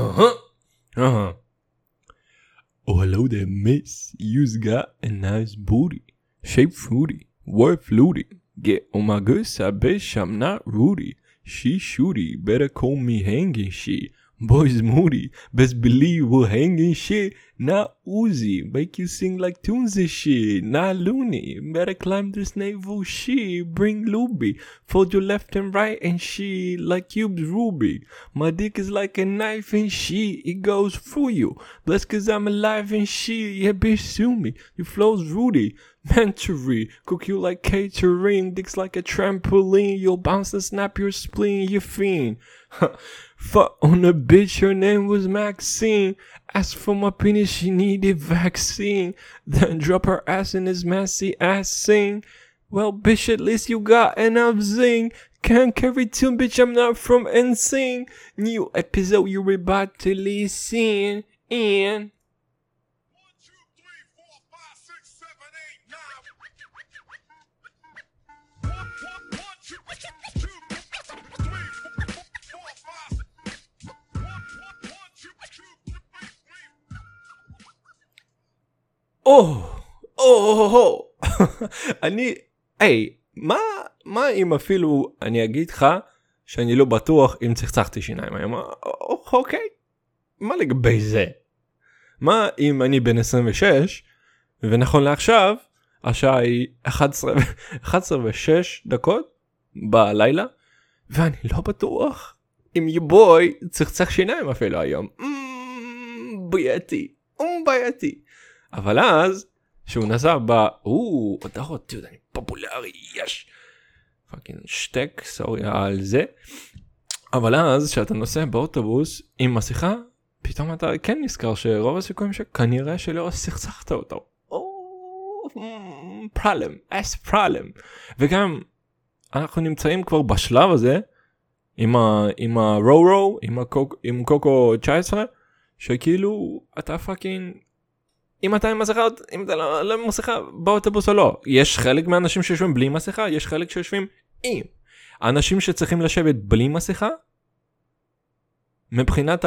Oh, hello there, miss. You's got a nice booty. Shape fruity, word fluty. Get on my good side, bitch, I'm not Rudy. She shooty, better call me hanging shit. Boys moody, best believe we're hanging shit. Not oozy, make you sing like tunes and shit. Not loony, better climb this navel shit. Bring luby, fold your left and right and shit. Like cubes ruby, my dick is like a knife and shit. It goes through you, bless cause I'm alive and shit. Yeah bitch sue me, your flow's rudy. Mentory, cook you like catering, dicks like a trampoline, you'll bounce and snap your spleen, you fiend. Fuck on a bitch, her name was Maxine. Asked for my penis, she needed vaccine. Then drop her ass in his messy ass sing. Well bitch, at least you got enough zing. Can't carry tune, bitch, I'm not from NSYNC. New episode you're about to listen in. מה אם אפילו אני אגיד לך שאני לא בטוח אם צחצחתי שיניים היום? אוקיי, מה לגבי זה? מה אם אני בן 26 ונכון לעכשיו השעה היא 11:06 בלילה ואני לא בטוח אם יבוי צחצח שיניים אפילו היום? בעייתי. אבל אז, שהוא נסע הודעות, תיוד, אני פופולרי, יש. פאקינג שטק, סורי על זה. אבל אז, שאתה נוסע באוטובוס עם מסכה, פתאום אתה כן נזכר שרוב הסיכויים שכנראה שלא סכסכת אותו. problem. וגם, אנחנו נמצאים כבר בשלב הזה, עם הרו-רו, עם קוקו 19, שכאילו, אתה פאקינג... אם אתה עם מסכה, אם אתה לא עם מסכה באוטובוס או לא. יש חלק מהאנשים שיושבים בלי מסכה, יש חלק שיושבים עם. האנשים שצריכים לשבת בלי מסכה, מבחינת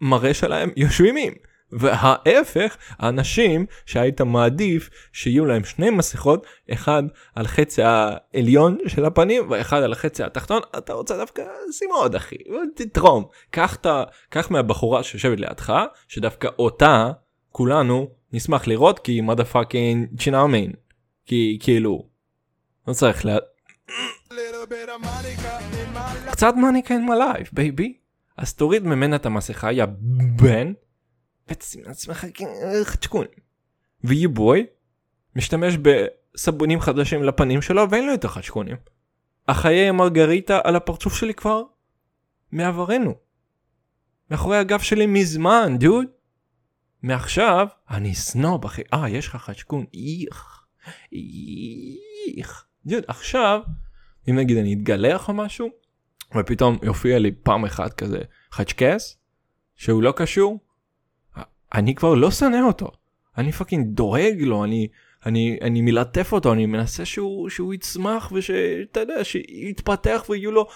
המראה שלהם, יושבים עם. וההפך, האנשים שהיית מעדיף שיהיו להם שני מסכות, אחד על חצי העליון של הפנים ואחד על חצי התחתון, אתה רוצה דווקא סימוד אחי, תתרום. קח מהבחורה שיושבת לידך, שדווקא אותה כולנו נשמח לראות כי motherfucking צ'ינאמן. כי כאילו, לא צריך קצת מניקה in my life, baby. אז תוריד ממנה את המסכה, יא בן. ותשימי לעצמך חצ'קון. ויבוי משתמש בסבונים חדשים לפנים שלו ואין לו יותר חצ'קונים. החיי מרגריטה על הפרצוף שלי כבר מעברנו. מאחורי הגב שלי מזמן, דוד. מעכשיו אני סנוב אחי. יש לך חצ'קון. איך. דוד, עכשיו, אם נגיד אני אתגלח או משהו, ופתאום יופיע לי פעם אחת כזה חצ'קס, שהוא לא קשור, אני כבר לא שונא אותו. אני פאקינג דואג לו, אני מלטף אותו, אני מנסה שהוא יצמח ושאתה יודע, שיתפתח ויהיו לו,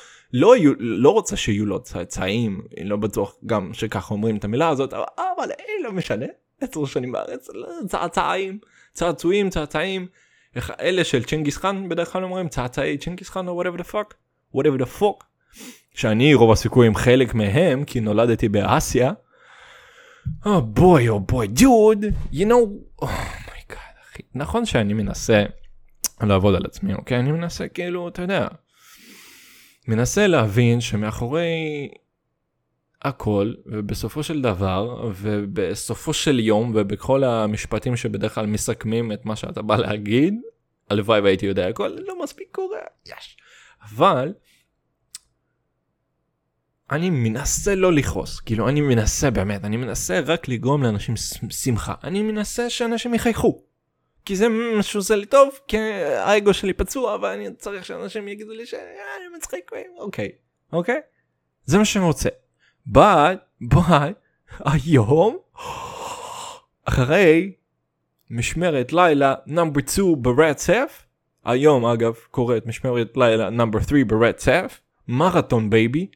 לא רוצה שיהיו לו צאצאים, אני לא בטוח גם שכך אומרים את המילה הזאת, אבל אין לא משנה, 10 שנים בארץ, צאצאים, אלה של צ'נגיס חאן בדרך כלל אומרים, צאצאי צ'נגיס חאן או whatever the fuck, שאני רוב הסיכויים חלק מהם, כי נולדתי באסיה, Oh boy, dude, you know, oh my god, אחי. נכון שאני מנסה לעבוד על עצמי, אוקיי? אני מנסה כאילו, אתה יודע, מנסה להבין שמאחורי הכל, ובסופו של דבר, ובסופו של יום, ובכל המשפטים שבדרך כלל מסכמים את מה שאתה בא להגיד, הלוואי והייתי יודע הכל, לא מספיק קורה, יש. אבל... אני מנסה לא לכעוס, כאילו אני מנסה באמת, אני מנסה רק לגרום לאנשים שמחה, אני מנסה שאנשים יחייכו, כי זה משהו זה לי טוב, כי האגו שלי פצוע, אבל אני צריך שאנשים יגידו לי שאני מצחיק, אוקיי? זה מה שאני רוצה, ביי, היום, אחרי משמרת לילה number 2 ברצף, היום אגב קוראת משמרת לילה number 3 ברצף, מרתון בייבי,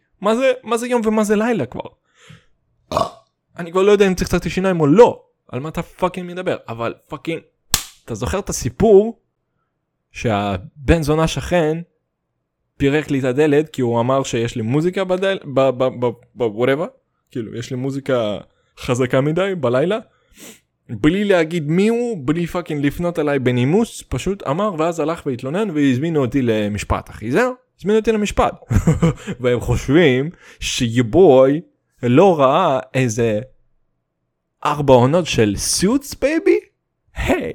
מה זה יום ומה זה לילה כבר? אני כבר לא יודע אם צריך קצת שיניים או לא. על מה אתה פאקינג מדבר? אבל פאקינג, אתה זוכר את הסיפור שהבן זונה שכן פירק לי את הדלת כי הוא אמר שיש לי מוזיקה בדלת, בוורבה, כאילו יש לי מוזיקה חזקה מדי בלילה, בלי להגיד מי הוא, בלי פאקינג לפנות עליי בנימוס, פשוט אמר, ואז הלך והתלונן והזמינו אותי למשפט, אחי, זהו, הזמינו אותי למשפט. והם חושבים שיבוי לא ראה איזה 4 עונות של סיוטס בייבי? היי,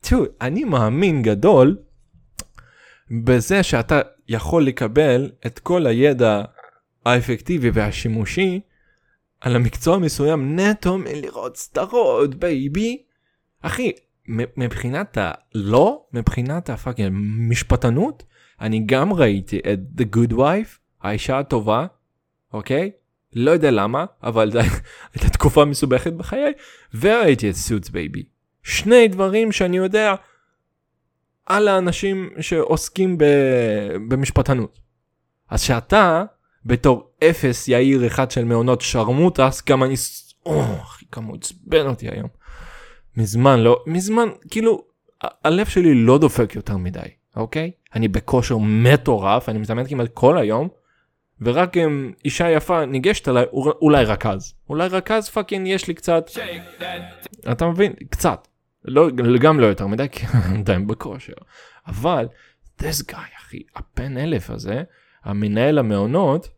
תראו, אני מאמין גדול בזה שאתה יכול לקבל את כל הידע האפקטיבי והשימושי על המקצוע מסוים נטו מלראות סדרות, בייבי. אחי, מבחינת הלא, מבחינת הפאקינג משפטנות, אני גם ראיתי את The Good Wife, האישה הטובה, אוקיי? לא יודע למה, אבל זו הייתה תקופה מסובכת בחיי, וראיתי את Suits Baby. 2 דברים שאני יודע על האנשים שעוסקים במשפטנות. אז שאתה, בתור 0.1 של מעונות שרמות, אז גם אני... אחי, כמה עצבן אותי היום. מזמן לא... מזמן, כאילו, הלב שלי לא דופק יותר מדי, אוקיי? אני בכושר מטורף, אני מתאמן כמעט כל היום, ורק אם אישה יפה ניגשת עליי, אולי רק אז. אולי רק אז פאקינג יש לי קצת... אתה מבין? קצת. גם לא יותר מדי, כי אני די בכושר. אבל, this guy, אחי, הפן אלף הזה, המנהל המעונות,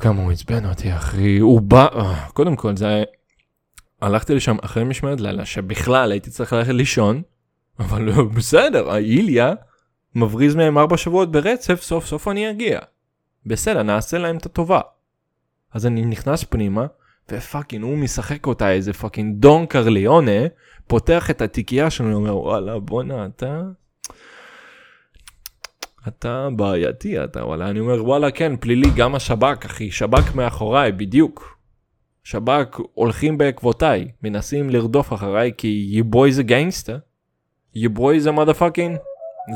כמה הוא עצבן אותי, אחי. הוא בא... קודם כל, זה... הלכתי לשם אחרי משמרת לילה, שבכלל הייתי צריך ללכת לישון, אבל בסדר, האיליה מבריז מהם 4 שבועות ברצף, סוף סוף אני אגיע. בסדר, נעשה להם את הטובה. אז אני נכנס פנימה, ופאקינג, הוא משחק אותה איזה פאקינג דון קרליונה, פותח את התיקייה שלנו, אומר, וואלה, בונה, אתה בעייתי, אתה, וואלה. אני אומר, וואלה, כן, פלילי, גם השבק, אחי, שבק מאחוריי, בדיוק. שבק הולכים בעקבותיי, מנסים לרדוף אחריי, כי you boy is a gangster, you boy is a motherfucking,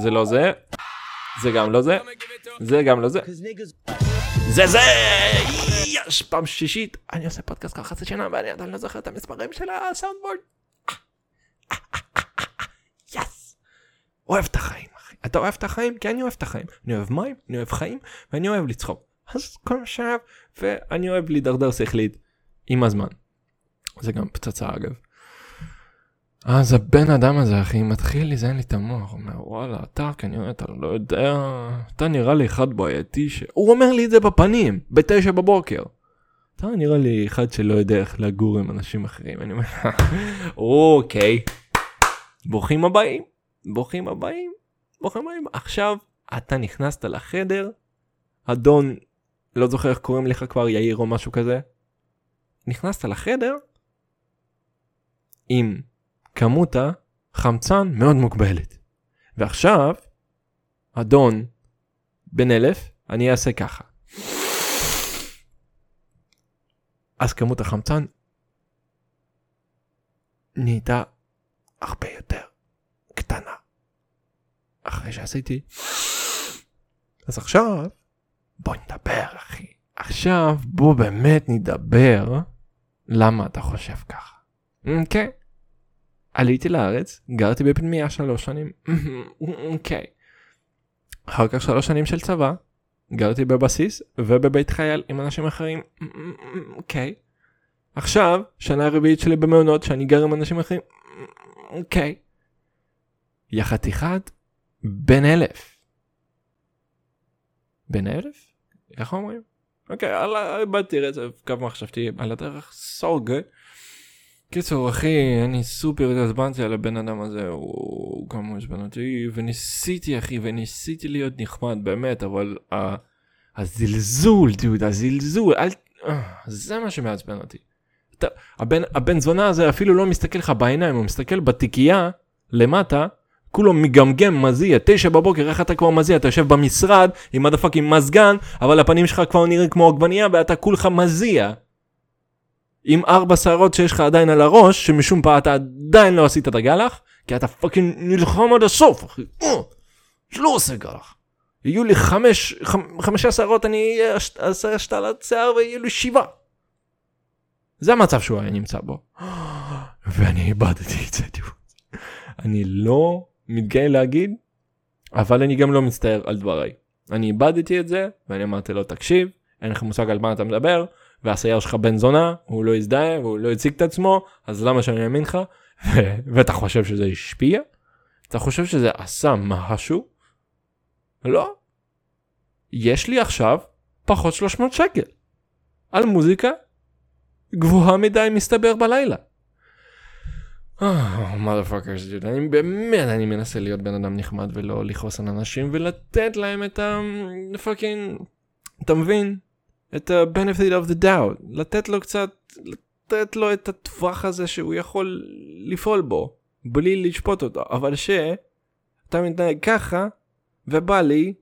זה לא זה. זה גם לא זה, זה גם לא זה, זה, יש פעם שישית, אני עושה פודקאסט כבר 11 שנה, ואני עדיין לא זוכר את המספרים של הסאונדבורד, יס, אוהב את החיים, אחי, אתה אוהב את החיים? כי אני אוהב את החיים, אני אוהב מים, אני אוהב חיים, ואני אוהב לצחוק, אז כל השאב, ואני אוהב להידרדר שכלית, עם הזמן, זה גם פצצה אגב, אז הבן אדם הזה, אחי, מתחיל לזיין לי את המוח, הוא אומר, וואלה, אתה כנראה, אתה לא יודע, אתה נראה לי אחד בעייתי ש... הוא אומר לי את זה בפנים, 9:00 בבוקר. אתה נראה לי אחד שלא יודע איך לגור עם אנשים אחרים, אני אומר, אוקיי, ברוכים הבאים, עכשיו אתה נכנסת לחדר, אדון, לא זוכר איך קוראים לך כבר, יאיר או משהו כזה, נכנסת לחדר, עם... כמות החמצן מאוד מוגבלת. ועכשיו, אדון, בן 1000, אני אעשה ככה. אז כמות החמצן נהייתה הרבה יותר קטנה. אחרי שעשיתי. אז עכשיו, בוא נדבר, אחי. עכשיו, בוא באמת נדבר למה אתה חושב ככה. אוקיי? עליתי לארץ, גרתי בפנימיה 3 שנים, אוקיי. אחר כך 3 שנים של צבא, גרתי בבסיס ובבית חייל עם אנשים אחרים, אוקיי. עכשיו, 1 שנה שלי במעונות שאני גר עם אנשים אחרים, אוקיי. יחתיכת בן 1000. בן 1000? איך אומרים? אוקיי, באתי רצף, קו מחשבתי על הדרך, so good. קיצור, אחי, אני סופר התעצבנתי על הבן אדם הזה, הוא כמה עצבן אותי, וניסיתי, אחי, וניסיתי להיות נחמד, באמת, אבל הזלזול, דוד, הזלזול, זה מה שמעצבן אותי. הבן זונה הזה אפילו לא מסתכל לך בעיניים, הוא מסתכל בתיקייה, למטה, כולו מגמגם, מזיע, 9:00 בבוקר, איך אתה כבר מזיע, אתה יושב במשרד, עם הדפק עם מזגן, אבל הפנים שלך כבר נראים כמו עגבנייה, ואתה כולך מזיע. עם 4 שערות שיש לך עדיין על הראש, שמשום פעם אתה עדיין לא עשית את הגלח, כי אתה פאקינג נלחם עד הסוף, אחי. שלא עושה גלח. יהיו לי 5 שערות, אני אעשה השתלת שיער ויהיו לי 7. זה המצב שהוא היה נמצא בו. ואני איבדתי את זה. אני לא מתגאה להגיד, אבל אני גם לא מצטער על דבריי. אני איבדתי את זה, ואני אמרתי לו, תקשיב, אין לך מושג על מה אתה מדבר, והסייר שלך בן זונה, הוא לא יזדהה, והוא לא יציג את עצמו, אז למה שאני אמין לך? ואתה חושב שזה השפיע? אתה חושב שזה עשה משהו? לא. יש לי עכשיו פחות 300 שקל. על מוזיקה גבוהה מדי מסתבר בלילה. motherfuckers, dude. אני באמת, אני מנסה להיות בן אדם נחמד ולא לכעוס על אנשים ולתת להם את הפאקינג, אתה מבין? את ה-benefit of the doubt. לתת לו קצת, לתת לו את הטווח הזה שהוא יכול לפעול בו, בלי לשפוט אותו. אבל שאתה מתנהג ככה, ובא לי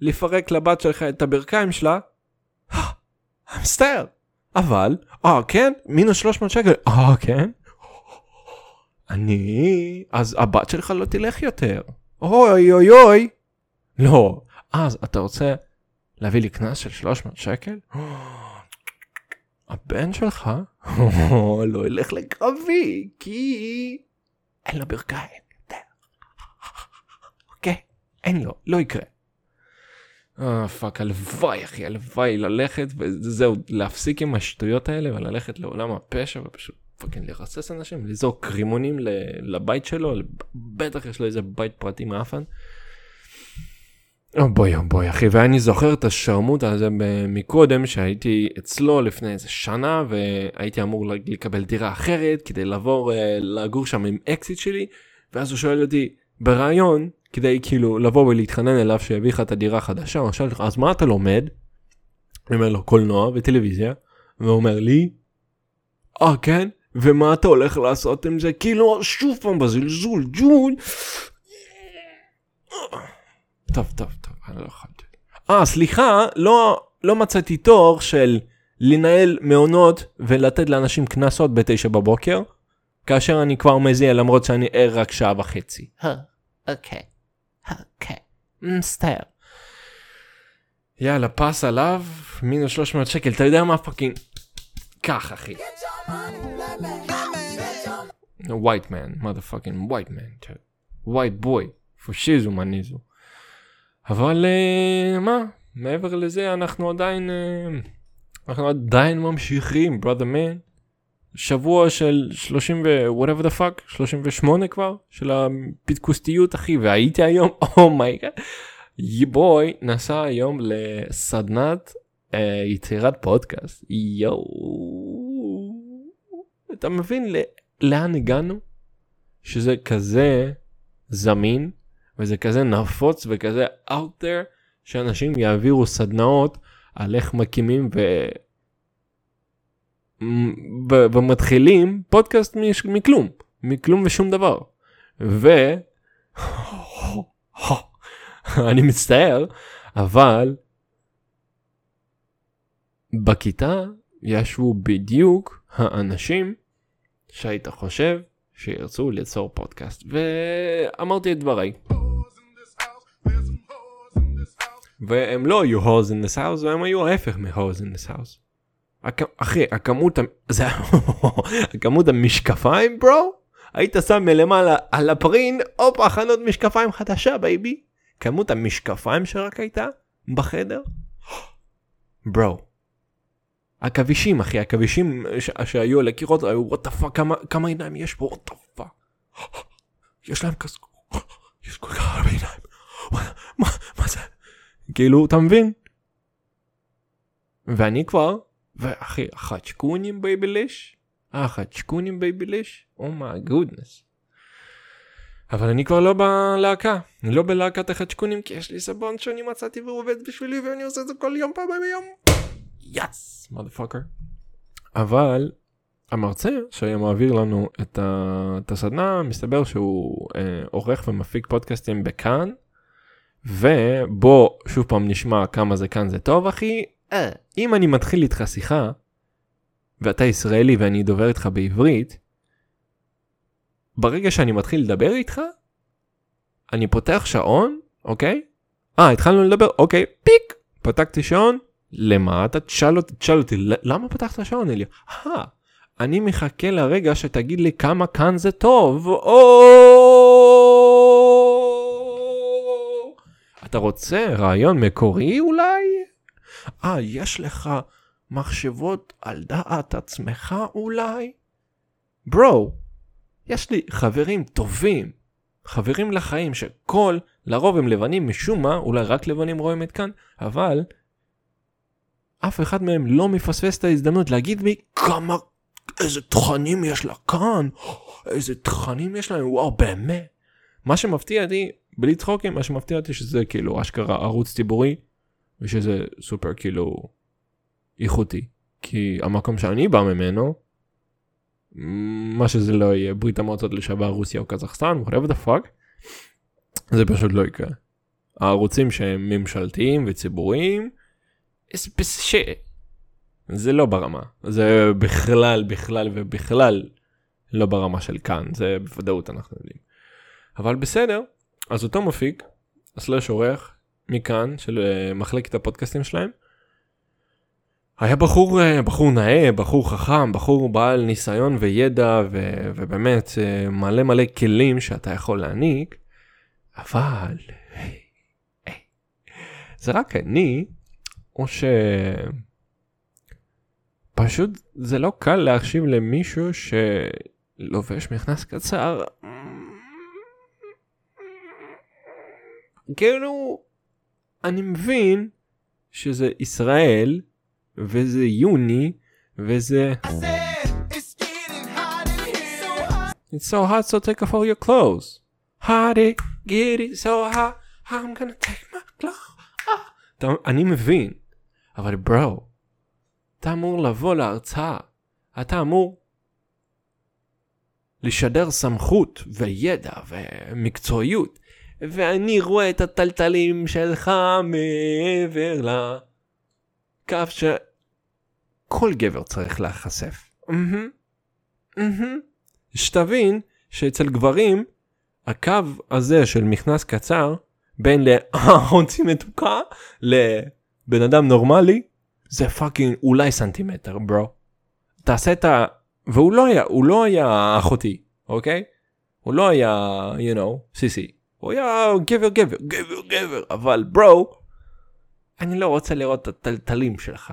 לפרק לבת שלך את הברכיים שלה, I'm scared. אבל, כן? מינוס 300 שקל, כן? אני, אז הבת שלך לא תלך יותר. אוי, אוי, אוי. לא, אז אתה רוצה להביא לי קנס של 300 שקל? הבן שלך? לא ילך לקרבי, כי אין לו ברכיים. אוקיי? אין לו, לא יקרה. פאק, הלוואי, אחי, הלוואי ללכת, וזהו, להפסיק עם השטויות האלה וללכת לעולם הפשע ופשוט פאקינג לרסס אנשים, לזרוק רימונים לבית שלו, בטח יש לו איזה בית פרטי מאפן. בואי, בואי, אחי, ואני זוכר את השרמות הזה מקודם, שהייתי אצלו לפני איזה שנה, והייתי אמור לקבל דירה אחרת, כדי לעבור, לגור שם עם אקסיט שלי, ואז הוא שואל אותי, ברעיון, כדי כאילו לבוא ולהתחנן אליו שיביא לך את הדירה חדשה, הוא שאל לך, אז מה אתה לומד? אני אומר לו, קולנוע וטלוויזיה, והוא אומר לי, כן? ומה אתה הולך לעשות עם זה? כאילו, שוב פעם בזלזול, ג'ול. טוב, אני לא חלתי. סליחה, לא מצאתי תור של לנהל מעונות ולתת לאנשים כנסות ב-9 בבוקר, כאשר אני כבר מזיע, למרות שאני ער רק שעה וחצי. אוקיי, מסתר. יאללה, פס עליו, מינוס 300 שקל, אתה יודע מה פאקינג? כך, אחי. White man, motherfucking white man. White boy, פושיזו מניזו. אבל מה? מעבר לזה אנחנו עדיין ממשיכים, brother man. שבוע של 30 whatever the fuck, 38 כבר, של הפתקוסטיות, אחי. והייתי היום, oh my god, יבוי נסע היום לסדנת יצירת פודקאסט. יו, אתה מבין לאן הגענו? שזה כזה זמין וזה כזה נפוץ וכזה out there, שאנשים יעבירו סדנאות על איך מקימים ומתחילים פודקאסט מכלום ושום דבר. אני מצטער, אבל בכיתה ישבו בדיוק האנשים שהיית חושב שירצו ליצור פודקאסט, ואמרתי את דבריי, והם לא היו hoes in this house, והם היו ההפך מ-hoes in this house. אחי, הכמות המשקפיים, ברו, היית שם מלמעלה על הפרין, אופה, חנות משקפיים חדשה, בייבי. כמות המשקפיים שרק הייתה בחדר, ברו. הכבישים, אחי, הכבישים שהיו לקירות, היו, what the fuck, כמה עיניים יש פה, what the fuck. יש להם כזו, יש כל כך הרבה עיניים. מה זה? כאילו, אתה מבין? ואני כבר, ואחי, החצ'קונים בייביליש, oh my goodness. אבל אני כבר לא בלהקה, אני לא בלהקת החצ'קונים, כי יש לי סבון שאני מצאתי והוא עובד בשבילי, ואני עושה את זה כל יום, פעמיים ביום. יס, motherfucker. אבל המרצה שהיה מעביר לנו את הסדנה, מסתבר שהוא עורך ומפיק פודקאסטים בכאן, ובו שוב פעם נשמע כמה זה כאן זה טוב, אחי. אם אני מתחיל איתך שיחה, ואתה ישראלי ואני דובר איתך בעברית, ברגע שאני מתחיל לדבר איתך, אני פותח שעון, אוקיי? התחלנו לדבר, אוקיי, פיק, פתחתי שעון, למטה, תשאל אותי, למה פתחת שעון, אליה? אני מחכה לרגע שתגיד לי כמה כאן זה טוב. אתה רוצה רעיון מקורי אולי? יש לך מחשבות על דעת עצמך אולי? ברו, יש לי חברים טובים, חברים לחיים שכל, לרוב הם לבנים משום מה, אולי רק לבנים רואים את כאן, אבל אף אחד מהם לא מפספס את ההזדמנות להגיד לי כמה, איזה תכנים יש לה כאן, איזה תכנים יש להם, וואו באמת. מה שמפתיע אותי, בלי צחוקים, מה שמפתיע אותי שזה כאילו אשכרה ערוץ ציבורי, ושזה סופר כאילו איכותי. כי המקום שאני בא ממנו, מה שזה לא יהיה, ברית המועצות לשעבר, רוסיה או קזחסטן, whatever the fuck, זה פשוט לא יקרה. הערוצים שהם ממשלתיים וציבוריים, זה לא ברמה. זה בכלל לא ברמה של כאן. זה בוודאות אנחנו יודעים. אבל בסדר, אז אותו מפיק, סלש עורך, מכאן, של מחלקת הפודקאסטים שלהם, היה בחור נאה, בחור חכם, בחור בעל ניסיון וידע, ובאמת מלא כלים שאתה יכול להעניק, אבל זה רק אני, או שפשוט זה לא קל להחשיב למישהו שלובש מכנס קצר, כאילו אני מבין שזה ישראל, וזה יוני, וזה It's so hot, so take off all your clothes. Hot it, get it, so hot, I'm gonna take my clothes. אני מבין, אבל ברו, אתה אמור לבוא להרצאה, אתה אמור לשדר סמכות וידע ומקצועיות, ואני רואה את הטלטלים שלך מעבר לקו שכל גבר צריך להיחשף. שתבין שאצל גברים, הקו הזה של מכנס קצר, בין להוציא מתוקה לבן אדם נורמלי, זה פאקינג אולי סנטימטר, ברו. תעשה את ה... והוא לא היה אחותי, אוקיי? הוא לא היה, you know, CC. הוא היה גבר, אבל ברו, אני לא רוצה לראות את הטלטלים שלך.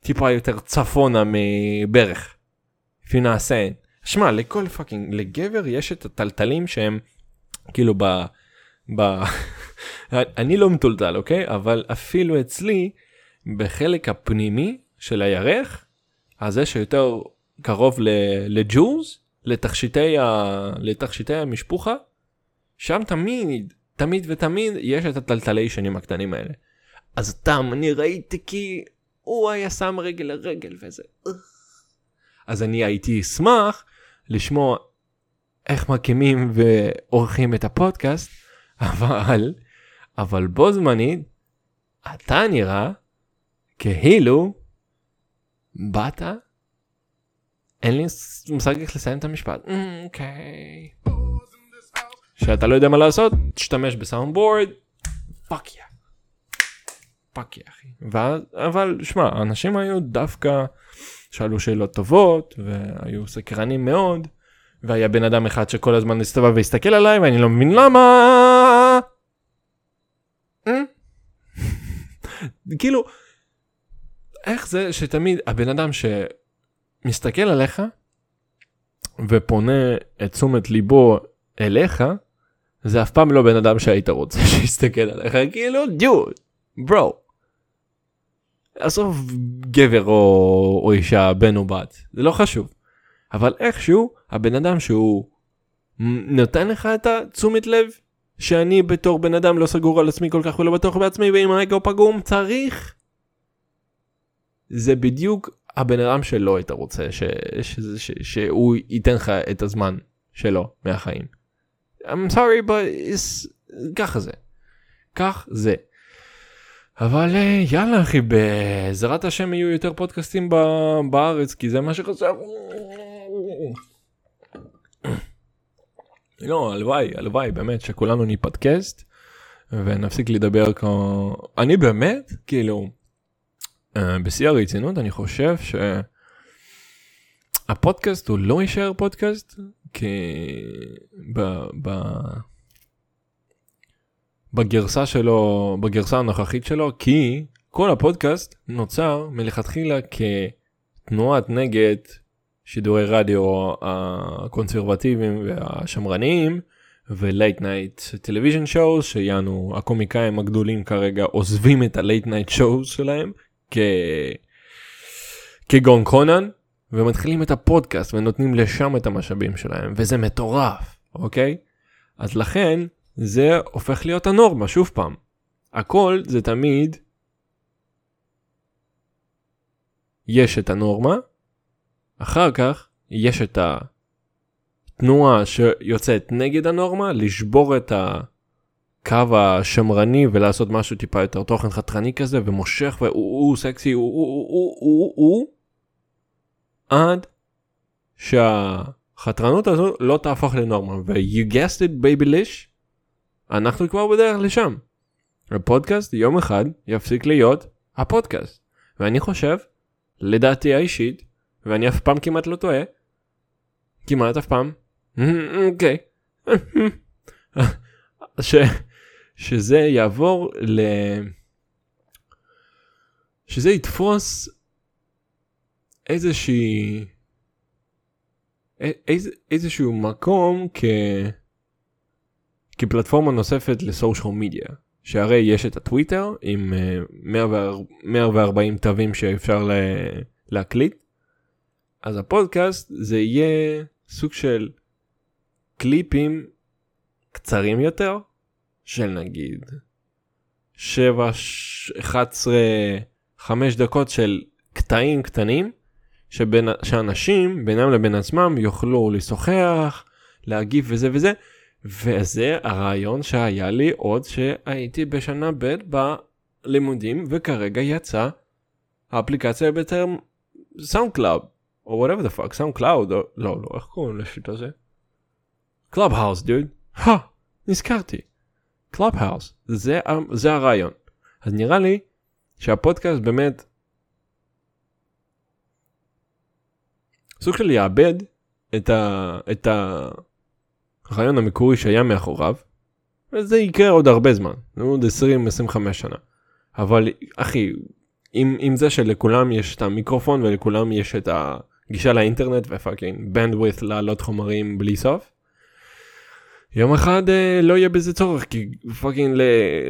טיפה יותר צפונה מברך. פינעשה. שמע, לכל פאקינג, לגבר יש את הטלטלים שהם, כאילו אני לא מטולטל, אוקיי? אבל אפילו אצלי, בחלק הפנימי של הירך, אז זה שיותר קרוב לג'וז, לתכשיטי המשפוחה, שם תמיד יש את הטלטלי שנים הקטנים האלה. אז אתם, אני ראיתי כי הוא היה שם רגל לרגל וזה. אז אני הייתי אשמח לשמוע איך מקימים ועורכים את הפודקאסט, אבל בו זמנית, אתה נראה כאילו באת, אין לי מושג איך לסיים את המשפט. אוקיי. שאתה לא יודע מה לעשות, תשתמש בסאונדבורד. פאקיה, אחי. אבל, שמע, האנשים היו דווקא, שאלו שאלות טובות, והיו סקרנים מאוד, והיה בן אדם אחד שכל הזמן הסתובב והסתכל עליי, ואני לא מבין למה. כאילו, איך זה שתמיד הבן אדם מסתכל עליך ופונה את תשומת ליבו אליך, זה אף פעם לא בן אדם שהיית רוצה שיסתכל עליך, כאילו dude, bro, עזוב גבר או אישה, בן או בת, זה לא חשוב, אבל איכשהו הבן אדם שהוא נותן לך את התשומת לב שאני בתור בן אדם לא סגור על עצמי כל כך ולא בטוח בעצמי, ואם הרגע הוא פגום צריך, זה בדיוק הבן אדם שלא היית רוצה, שהוא ייתן לך את הזמן שלו מהחיים. I'm sorry, but ככה זה. אבל יאללה אחי, בעזרת השם יהיו יותר פודקאסטים בארץ, כי זה מה שחשוב. לא, הלוואי, באמת, שכולנו ניפודקאסט, ונפסיק לדבר כמו... אני באמת, כאילו, בשיא הרצינות, אני חושב שהפודקאסט הוא לא יישאר פודקאסט, כי בגרסה שלו, בגרסה הנוכחית שלו, כי כל הפודקאסט נוצר מלכתחילה כתנועת נגד שידורי רדיו הקונסרבטיביים והשמרניים, ולייט נייט טלוויז'ן שואו, שיענו הקומיקאים הגדולים כרגע עוזבים את הלייט נייט שואו שלהם, כגון קונן, ומתחילים את הפודקאסט ונותנים לשם את המשאבים שלהם, וזה מטורף, אוקיי? אז לכן זה הופך להיות הנורמה, שוב פעם. הכל זה תמיד יש את הנורמה, אחר כך יש את התנועה שיוצאת נגד הנורמה, לשבור את הקו השמרני ולעשות משהו טיפה יותר תוכן חתרני כזה, ומושך והוא סקסי, הוא, עד שהחתרנות הזו לא תהפוך לנורמה. ו-you guessed it, baby-lish, אנחנו כבר בדרך לשם. הפודקאסט יום אחד יפסיק להיות הפודקאסט. ואני חושב, לדעתי האישית, ואני אף פעם כמעט לא טועה, כמעט אף פעם, אוקיי, שזה יעבור ל... שזה יתפוס איזשהו מקום כפלטפורמה נוספת לסושיאל מדיה. שהרי יש את הטוויטר עם 140 תווים שאפשר להקליט. אז הפודקאסט זה יהיה סוג של קליפים קצרים יותר, של נגיד 7, 11, 5 דקות של קטעים קטנים, שאנשים בינם לבין עצמם יוכלו לשוחח, להגיב וזה וזה, וזה הרעיון שהיה לי עוד שהייתי בשנה ב' בלימודים, וכרגע יצא האפליקציה ביותר SoundCloud. או whatever the fuck, SoundCloud, או... לא, איך קוראים לשיט הזה? Clubhouse, dude. נזכרתי. Clubhouse. זה הרעיון. אז נראה לי שהפודקאסט באמת סוג של יאבד את הרעיון המקורי שהיה מאחוריו, וזה יקרה עוד הרבה זמן, עוד 20-25 שנה. אבל, אחי, עם זה שלכולם יש את המיקרופון ולכולם יש את ה... גישה לאינטרנט ופאקינג bandwidth לעלות חומרים בלי סוף. יום אחד לא יהיה בזה צורך, כי פאקינג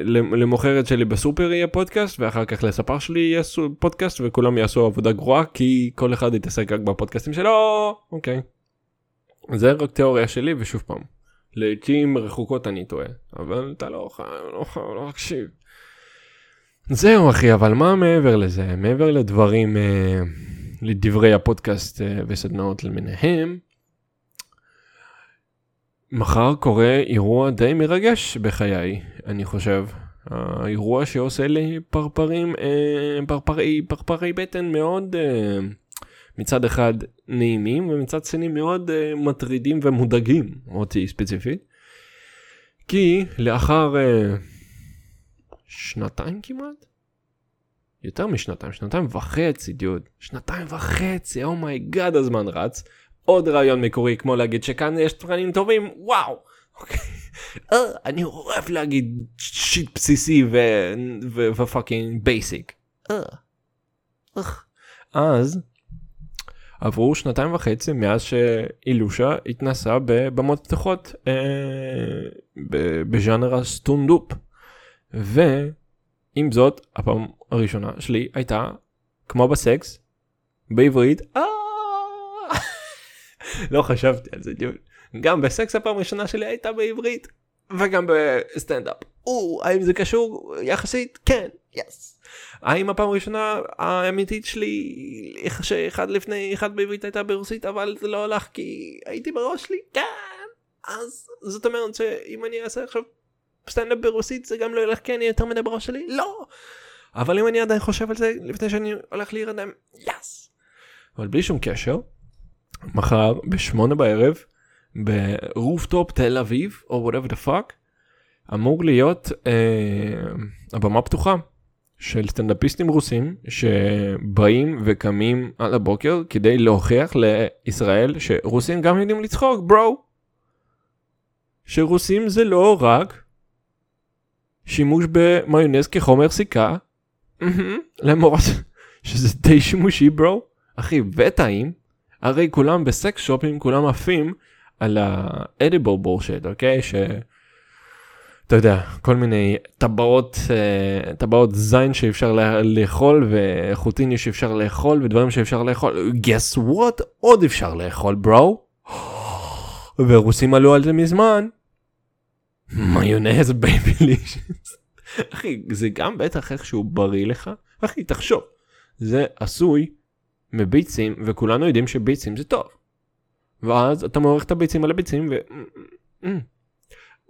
למוכרת שלי בסופר יהיה פודקאסט, ואחר כך לספר שלי יהיה פודקאסט, וכולם יעשו עבודה גרועה, כי כל אחד יתעסק רק בפודקאסטים שלו. אוקיי. זה רק תיאוריה שלי, ושוב פעם, לעתים רחוקות אני טועה, אבל אתה לא חייב, לא חקשיב. זהו אחי, אבל מה מעבר לזה? מעבר לדברים... לדברי הפודקאסט וסדנאות למיניהם. מחר קורה אירוע די מרגש בחיי, אני חושב. האירוע שעושה לי פרפרי בטן מאוד, מצד אחד נעימים, ומצד שני מאוד מטרידים ומודאגים, אותי ספציפית. כי לאחר שנתיים כמעט, יותר משנתיים, שנתיים וחצי, אומייגאד, הזמן רץ. עוד רעיון מקורי, כמו להגיד שכאן יש תכנים טובים, וואו, אוקיי, אני אוהב להגיד שיט בסיסי ופאקינג בייסיק. אז עברו 2.5 מאז שאילושה התנסה בבמות פתוחות בז'אנר הסטונדאפ, עם זאת, הפעם הראשונה שלי הייתה, כמו בסקס, בעברית, לא חשבתי על זה, גם בסקס הפעם הראשונה שלי הייתה בעברית, וגם בסטנדאפ. האם זה קשור יחסית? כן, יס. האם הפעם הראשונה האמיתית שלי, שאחד לפני אחד בעברית הייתה ברוסית, אבל זה לא הלך כי הייתי בראש שלי? כן. אז זאת אומרת שאם אני אעשה עכשיו, סטנדאפ ברוסית זה גם לא ילך כי אני יותר מדי בראש שלי? לא! אבל אם אני עדיין חושב על זה לפני שאני הולך להירדם, יס! אבל בלי שום קשר, מחר ב-8 בערב ברופטופ תל אביב, או whatever the fuck, אמור להיות הבמה פתוחה של סטנדאפיסטים רוסים שבאים וקמים על הבוקר כדי להוכיח לישראל שרוסים גם יודעים לצחוק, ברו. שרוסים זה לא רק שימוש במיונז כחומר סיכה, למרות שזה די שימושי, ברו. אחי, וטעים, הרי כולם בסקס שופים, כולם עפים על האדיבל בורשט, אוקיי? אתה יודע, כל מיני טבעות זין שאפשר לאכול, וחוטיני שאפשר לאכול, ודברים שאפשר לאכול. Guess what? עוד אפשר לאכול, ברו. ורוסים עלו על זה מזמן. מיונז בייבילישס. אחי, זה גם בטח איכשהו בריא לך. אחי, תחשוב. זה עשוי מביצים, וכולנו יודעים שביצים זה טוב. ואז אתה מעורך את הביצים על הביצים, ו...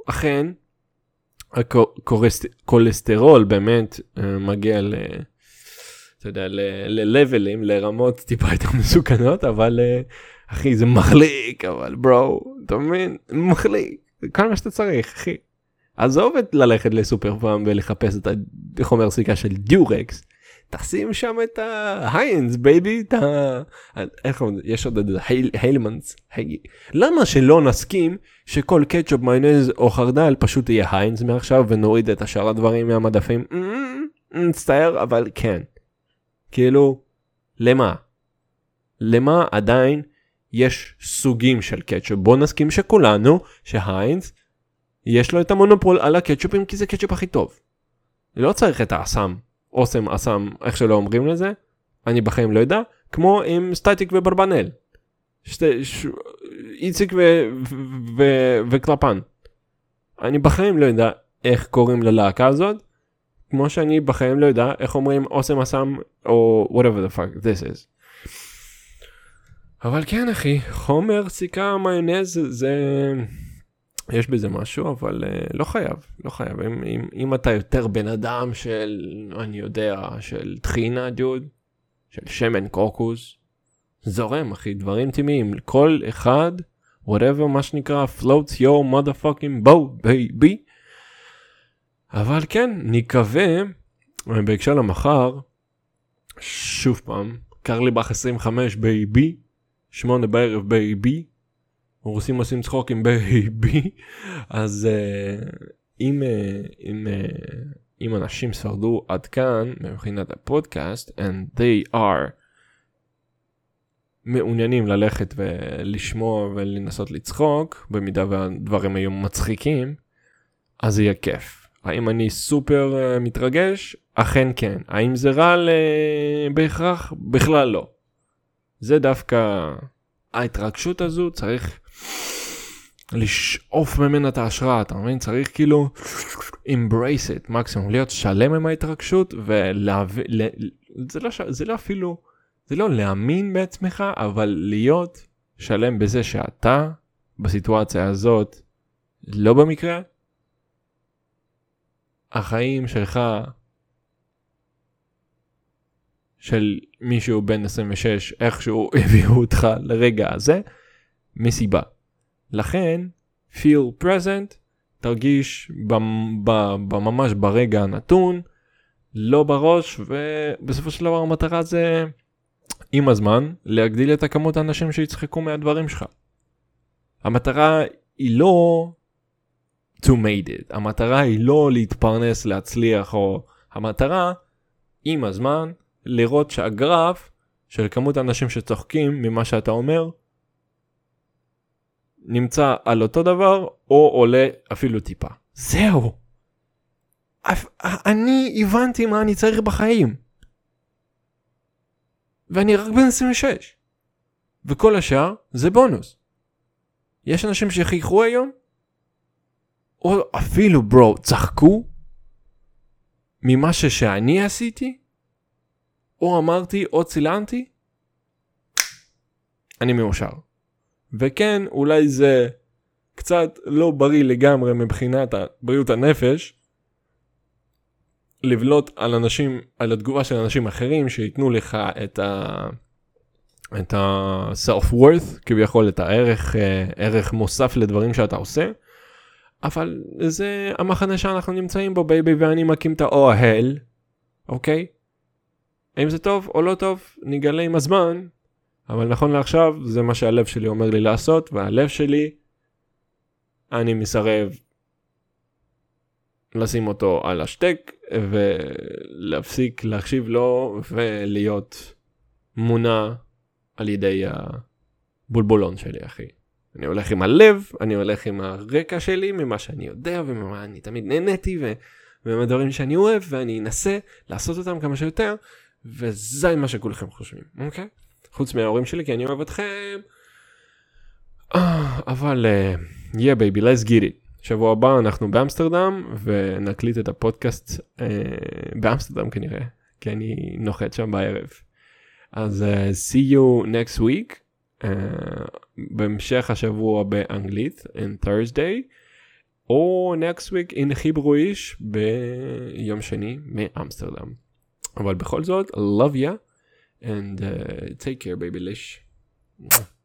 אכן, הכולסטרול באמת מגיע ל... אתה יודע, ללבלים, לרמות טיפה יותר מסוכנות, אבל... אחי, זה מחליק, אבל ברו, אתה מבין? מחליק. כל מה שאתה צריך, אחי. עזוב את ללכת לסופר פעם ולחפש את החומר סיכה של דיורקס. תשים שם את ההיינס, בייבי, את ה... איך אומרים? יש עוד את הילמנס. למה שלא נסכים שכל קטשופ, מיונז או חרדל פשוט יהיה היינס מעכשיו ונוריד את השאר הדברים מהמדפים? מצטער, אבל כן. כאילו, למה? למה עדיין יש סוגים של קטשופ? בוא נסכים שכולנו, שהיינס, יש לו את המונופול על הקטשופים כי זה קטשופ הכי טוב. לא צריך את האסם. אוסם, אסם, איך שלא אומרים לזה, אני בחיים לא יודע, כמו עם סטטיק וברבנל, איציק וקלפן. אני בחיים לא יודע איך קוראים ללהקה הזאת, כמו שאני בחיים לא יודע איך אומרים אוסם, אסם, או whatever the fuck this is. אבל כן אחי, חומר, סיכה, מיונז, זה... יש בזה משהו, אבל לא חייב, לא חייב. אם אתה יותר בן אדם של, אני יודע, של טחינה, דוד, של שמן קוקוס, זורם, אחי, דברים טעימים. כל אחד, whatever, מה שנקרא, floats your motherfucking boat, baby. אבל כן, נקווה, בהקשר למחר, שוב פעם, קר לי בח 25, baby, 8 בערב, baby, רוסים עושים צחוק עם בייבי, אז אם אנשים שרדו עד כאן מבחינת הפודקאסט, and they are מעוניינים ללכת ולשמוע ולנסות לצחוק, במידה והדברים היו מצחיקים, אז יהיה כיף. האם אני סופר מתרגש? אכן כן. האם זה רע בהכרח? בכלל לא. זה דווקא ההתרגשות הזו, צריך... לשאוף ממנה את ההשראה, אתה מבין? צריך כאילו embrace it, מקסימום, להיות שלם עם ההתרגשות ולהבין, זה לא אפילו, זה לא להאמין בעצמך, אבל להיות שלם בזה שאתה בסיטואציה הזאת, לא במקרה, החיים שלך, של מישהו בן 26, איכשהו הביאו אותך לרגע הזה, מסיבה. לכן, feel present, תרגיש ממש ברגע הנתון, לא בראש, ובסופו של דבר המטרה זה, עם הזמן, להגדיל את הכמות האנשים שיצחקו מהדברים שלך. המטרה היא לא to made it, המטרה היא לא להתפרנס, להצליח, או המטרה, עם הזמן, לראות שהגרף של כמות האנשים שצוחקים ממה שאתה אומר, נמצא על אותו דבר, או עולה אפילו טיפה. זהו. אני הבנתי מה אני צריך בחיים. ואני רק בן 26. וכל השאר זה בונוס. יש אנשים שחייכו היום? או אפילו, ברו, צחקו? ממה שאני עשיתי? או אמרתי, או צילנתי? אני מאושר. וכן, אולי זה קצת לא בריא לגמרי מבחינת בריאות הנפש, לבלוט על אנשים, על התגובה של אנשים אחרים שיתנו לך את את ה-self-worth, כביכול את הערך, ערך מוסף לדברים שאתה עושה, אבל זה המחנה שאנחנו נמצאים בו, בייבי, ואני מקים את האוהל, אוקיי? אם זה טוב או לא טוב, נגלה עם הזמן, אבל נכון לעכשיו, זה מה שהלב שלי אומר לי לעשות, והלב שלי, אני מסרב לשים אותו על השטק, ולהפסיק להקשיב לו, ולהיות מונה על ידי הבולבולון שלי, אחי. אני הולך עם הלב, אני הולך עם הרקע שלי, ממה שאני יודע, וממה אני תמיד נהניתי, ומדברים שאני אוהב, ואני אנסה לעשות אותם כמה שיותר, וזה מה שכולכם חושבים, אוקיי? חוץ מההורים שלי, כי אני אוהב אתכם. אבל, yeah baby, let's get it. שבוע הבא אנחנו באמסטרדם, ונקליט את הפודקאסט באמסטרדם כנראה, כי אני נוחת שם בערב. אז see you next week, בהמשך השבוע באנגלית, on Thursday, או next week in Hebrewish, ביום שני מאמסטרדם. אבל בכל זאת, love ya, and take care baby lish.